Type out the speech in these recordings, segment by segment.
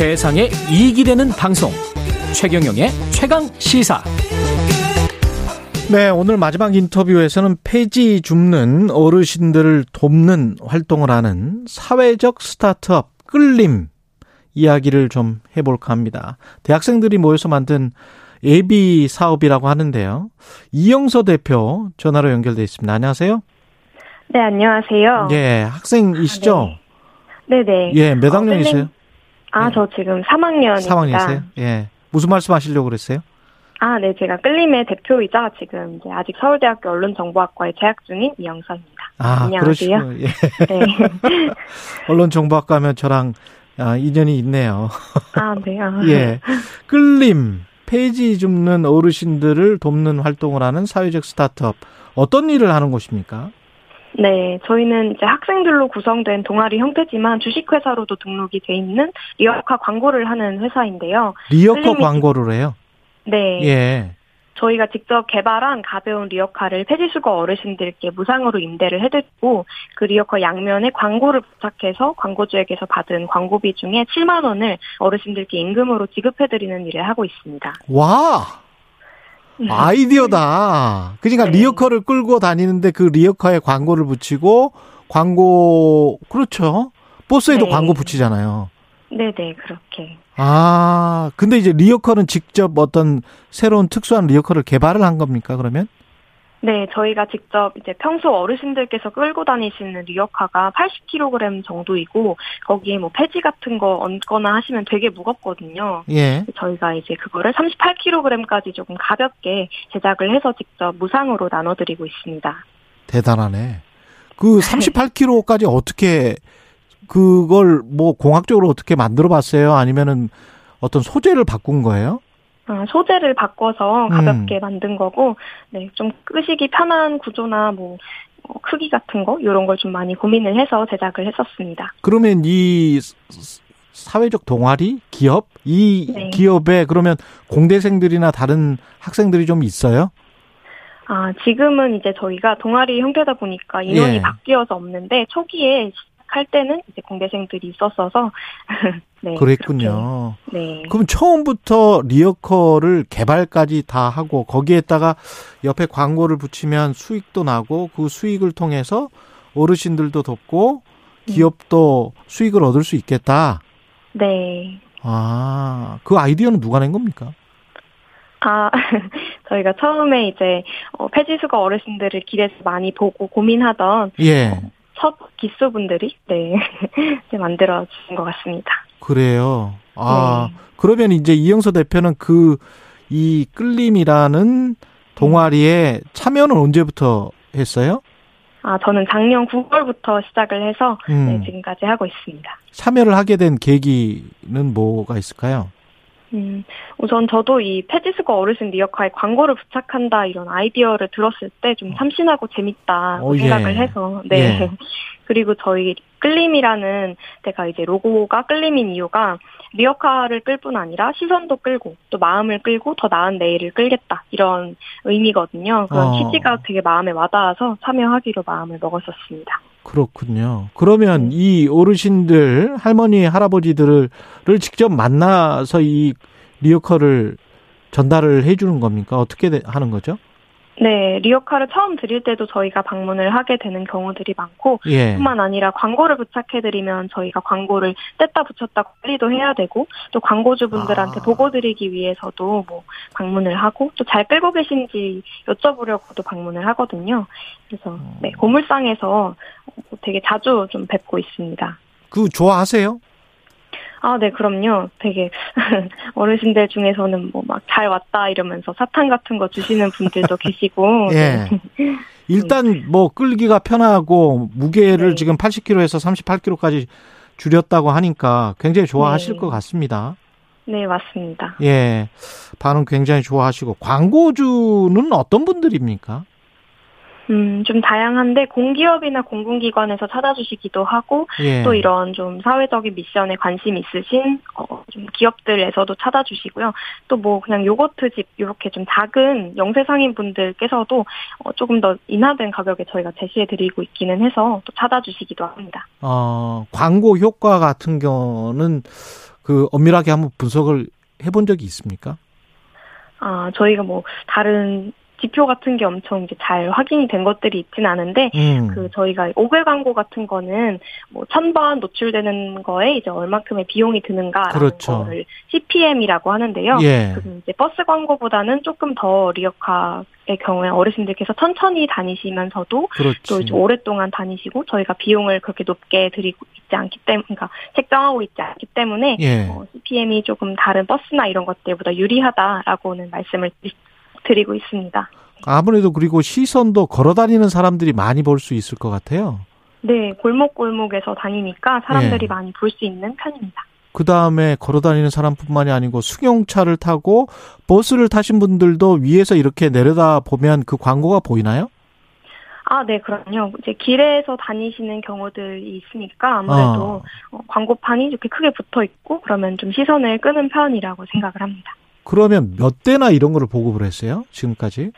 세상에 이익이 되는 방송 최경영의 최강시사. 네, 오늘 마지막 인터뷰에서는 폐지 줍는 어르신들을 돕는 활동을 하는 사회적 스타트업 끌림 이야기를 좀 해볼까 합니다. 대학생들이 모여서 만든 예비 사업이라고 하는데요. 이영서 대표 전화로 연결돼 있습니다. 안녕하세요. 네, 안녕하세요. 예, 학생이시죠? 네, 네. 예, 몇 학년이세요? 네. 저 지금 3학년입니다. 3학년이세요? 예. 무슨 말씀하시려고 그랬어요? 네, 제가 끌림의 대표이자 지금 이제 아직 서울대학교 언론정보학과에 재학 중인 이영서입니다. 안녕하세요. 그러시군요. 예. 네. 언론정보학과 하면 저랑 인연이 있네요. 네요. 예. 끌림, 폐지 줍는 어르신들을 돕는 활동을 하는 사회적 스타트업. 어떤 일을 하는 곳입니까? 네, 저희는 이제 학생들로 구성된 동아리 형태지만 주식회사로도 등록이 돼 있는 리어카 광고를 하는 회사인데요. 리어카 광고를 해요? 네. 예. 저희가 직접 개발한 가벼운 리어카를 폐지수거 어르신들께 무상으로 임대를 해드리고, 그 리어카 양면에 광고를 부착해서 광고주에게서 받은 광고비 중에 7만 원을 어르신들께 임금으로 지급해드리는 일을 하고 있습니다. 와! 아이디어다. 그러니까 네. 리어카를 끌고 다니는데 그 리어카에 광고를 붙이고 그렇죠. 버스에도 네. 광고 붙이잖아요. 네네, 그렇게. 근데 이제 리어카는 직접 어떤 새로운 특수한 리어카를 개발을 한 겁니까, 그러면? 네, 저희가 직접 이제 평소 어르신들께서 끌고 다니시는 리어카가 80kg 정도이고, 거기에 뭐 폐지 같은 거 얹거나 하시면 되게 무겁거든요. 예. 저희가 이제 그거를 38kg까지 조금 가볍게 제작을 해서 직접 무상으로 나눠드리고 있습니다. 대단하네. 그 38kg까지 어떻게, 그걸 뭐 공학적으로 어떻게 만들어 봤어요? 아니면은 어떤 소재를 바꾼 거예요? 소재를 바꿔서 가볍게 만든 거고, 네, 좀 끄시기 편한 구조나 뭐 크기 같은 거 이런 걸 좀 많이 고민을 해서 제작을 했었습니다. 그러면 이 사회적 동아리 기업 네. 기업에 그러면 공대생들이나 다른 학생들이 좀 있어요? 지금은 이제 저희가 동아리 형태다 보니까 인원이 예. 바뀌어서 없는데 초기에 할 때는 이제 공대생들이 있었어서 네, 그랬군요. 네. 그럼 처음부터 리어커를 개발까지 다 하고 거기에다가 옆에 광고를 붙이면 수익도 나고 그 수익을 통해서 어르신들도 돕고 기업도 수익을 얻을 수 있겠다. 네. 그 아이디어는 누가 낸 겁니까? 저희가 처음에 이제 폐지수거 어르신들을 길에서 많이 보고 고민하던 첫 기수분들이 만들어 주신 것 같습니다. 그래요. 그러면 이제 이영서 대표는 이 끌림이라는 동아리에 참여는 언제부터 했어요? 저는 작년 9월부터 시작을 해서 지금까지 하고 있습니다. 참여를 하게 된 계기는 뭐가 있을까요? 우선 저도 이 폐지수거 어르신 리어카에 광고를 부착한다 이런 아이디어를 들었을 때 좀 참신하고 재밌다 생각을 해서 그리고 저희 끌림이라는 데가 이제 로고가 끌림인 이유가 리어카를 끌 뿐 아니라 시선도 끌고 또 마음을 끌고 더 나은 내일을 끌겠다 이런 의미거든요. 그런 취지가 되게 마음에 와닿아서 참여하기로 마음을 먹었었습니다. 그렇군요. 그러면 이 어르신들, 할머니, 할아버지들을 직접 만나서 이 리어카를 전달을 해주는 겁니까? 어떻게 하는 거죠? 네, 리어카를 처음 드릴 때도 저희가 방문을 하게 되는 경우들이 많고 뿐만 아니라 광고를 부착해드리면 저희가 광고를 뗐다 붙였다 관리도 해야 되고 또 광고주분들한테 보고드리기 위해서도 뭐 방문을 하고 또 잘 끌고 계신지 여쭤보려고도 방문을 하거든요. 그래서 네, 고물상에서 되게 자주 좀 뵙고 있습니다. 좋아하세요? 네, 그럼요. 되게 어르신들 중에서는 뭐 막 잘 왔다 이러면서 사탕 같은 거 주시는 분들도 계시고. 일단 뭐 끌기가 편하고 무게를 지금 80kg에서 38kg까지 줄였다고 하니까 굉장히 좋아하실 것 같습니다. 네, 맞습니다. 예, 반응 굉장히 좋아하시고 광고주는 어떤 분들입니까? 좀 다양한데 공기업이나 공공기관에서 찾아주시기도 하고 또 이런 좀 사회적인 미션에 관심 있으신 좀 기업들에서도 찾아주시고요. 또 뭐 그냥 요거트집 이렇게 좀 작은 영세상인 분들께서도 조금 더 인하된 가격에 저희가 제시해드리고 있기는 해서 또 찾아주시기도 합니다. 광고 효과 같은 경우는 그 엄밀하게 한번 분석을 해본 적이 있습니까? 아, 저희가 뭐 다른 지표 같은 게 엄청 이제 잘 확인이 된 것들이 있진 않은데, 그 저희가 5개 광고 같은 거는 뭐 1,000번 노출되는 거에 이제 얼만큼의 비용이 드는가라는 그렇죠. 거를 CPM이라고 하는데요. 예. 이제 버스 광고보다는 조금 더 리어카의 경우에 어르신들께서 천천히 다니시면서도 그렇지. 또 이제 오랫동안 다니시고 저희가 비용을 그렇게 높게 드리고 있지 않기 때문에, 그러니까 책정하고 있지 않기 때문에 예. CPM이 조금 다른 버스나 이런 것들보다 유리하다라고는 말씀을 드리고 있습니다. 아무래도 그리고 시선도 걸어다니는 사람들이 많이 볼 수 있을 것 같아요. 네, 골목골목에서 다니니까 사람들이 네. 많이 볼 수 있는 편입니다. 그 다음에 걸어다니는 사람뿐만이 아니고 승용차를 타고 버스를 타신 분들도 위에서 이렇게 내려다보면 그 광고가 보이나요? 아, 네, 그럼요. 이제 길에서 다니시는 경우들이 있으니까 아무래도 광고판이 이렇게 크게 붙어 있고 그러면 좀 시선을 끄는 편이라고 생각을 합니다. 그러면 몇 대나 이런 거를 보급을 했어요? 지금까지?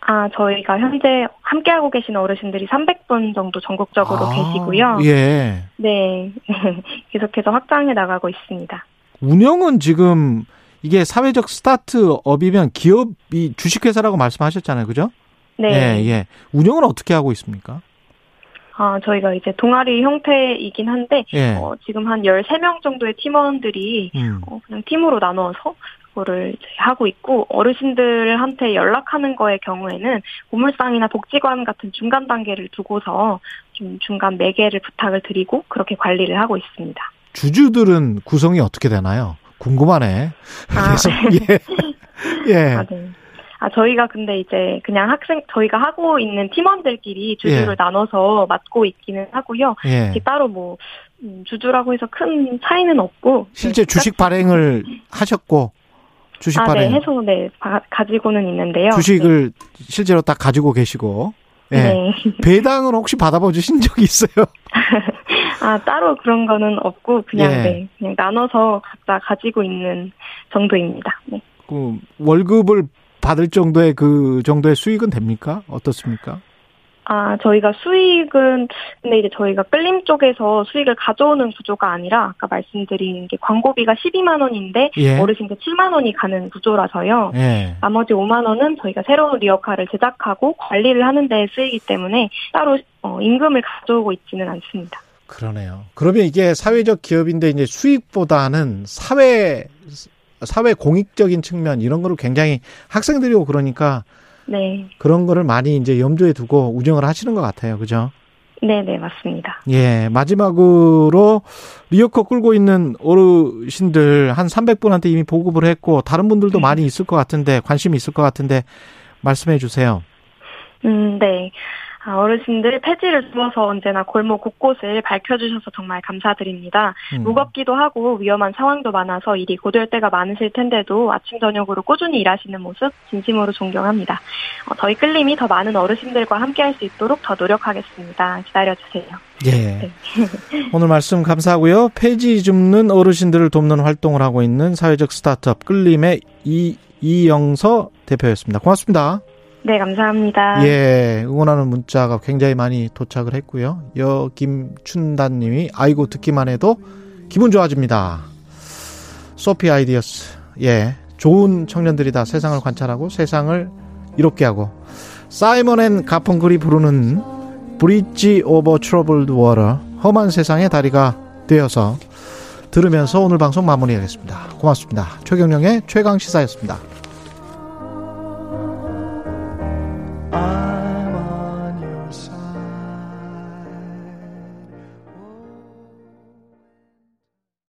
아, 저희가 현재 함께하고 계신 어르신들이 300분 정도 전국적으로 계시고요. 예. 네. 계속해서 확장해 나가고 있습니다. 운영은 지금 이게 사회적 스타트업이면 기업이 주식회사라고 말씀하셨잖아요. 그죠? 네. 예, 예. 운영은 어떻게 하고 있습니까? 아, 저희가 이제 동아리 형태이긴 한데, 예. 지금 한 13명 정도의 팀원들이 그냥 팀으로 나누어서 그거를 하고 있고, 어르신들한테 연락하는 거의 경우에는 보물상이나 복지관 같은 중간 단계를 두고서 좀 중간 매개를 부탁을 드리고 그렇게 관리를 하고 있습니다. 주주들은 구성이 어떻게 되나요? 궁금하네. 아, 네. 예. 예. 아, 네. 아, 저희가 근데 이제 그냥 저희가 하고 있는 팀원들끼리 주주를 예. 나눠서 맡고 있기는 하고요. 예. 따로 뭐, 주주라고 해서 큰 차이는 없고. 실제 네, 주식 발행을 하셨고. 주식 발행. 네, 해서, 네, 가지고는 있는데요. 주식을 네. 실제로 딱 가지고 계시고. 예. 네. 배당은 혹시 받아보신 적이 있어요? 아, 따로 그런 거는 없고, 그냥, 예. 네, 그냥 나눠서 각자 가지고 있는 정도입니다. 네. 그, 월급을 받을 정도의 그 정도의 수익은 됩니까? 어떻습니까? 아, 저희가 수익은, 근데 이제 저희가 끌림 쪽에서 수익을 가져오는 구조가 아니라, 아까 말씀드린 게 광고비가 12만 원인데, 예. 어르신께 7만 원이 가는 구조라서요. 예. 나머지 5만 원은 저희가 새로운 리어카를 제작하고 관리를 하는 데 쓰이기 때문에 따로 임금을 가져오고 있지는 않습니다. 그러네요. 그러면 이게 사회적 기업인데 이제 수익보다는 사회 공익적인 측면 이런 거를 굉장히 학생들이고 그러니까 네. 그런 거를 많이 이제 염두에 두고 운영을 하시는 것 같아요. 그죠? 네네, 맞습니다. 예, 마지막으로 리어커 끌고 있는 어르신들 한 300분한테 이미 보급을 했고 다른 분들도 많이 있을 것 같은데 관심이 있을 것 같은데 말씀해 주세요. 네. 어르신들 폐지를 주어서 언제나 골목 곳곳을 밝혀주셔서 정말 감사드립니다. 무겁기도 하고 위험한 상황도 많아서 일이 고될 때가 많으실 텐데도 아침 저녁으로 꾸준히 일하시는 모습 진심으로 존경합니다. 저희 끌림이 더 많은 어르신들과 함께할 수 있도록 더 노력하겠습니다. 기다려주세요. 예. 네. 오늘 말씀 감사하고요. 폐지 줍는 어르신들을 돕는 활동을 하고 있는 사회적 스타트업 끌림의 이영서 대표였습니다. 고맙습니다. 네, 감사합니다. 예, 응원하는 문자가 굉장히 많이 도착을 했고요. 김춘단님이 아이고 듣기만 해도 기분 좋아집니다. 소피 아이디어스, 예, 좋은 청년들이다. 세상을 관찰하고 세상을 이롭게 하고. 사이먼 앤 가펑클이 부르는 Bridge Over Troubled Water, 험한 세상의 다리가 되어서 들으면서 오늘 방송 마무리하겠습니다. 고맙습니다. 최경영의 최강시사였습니다.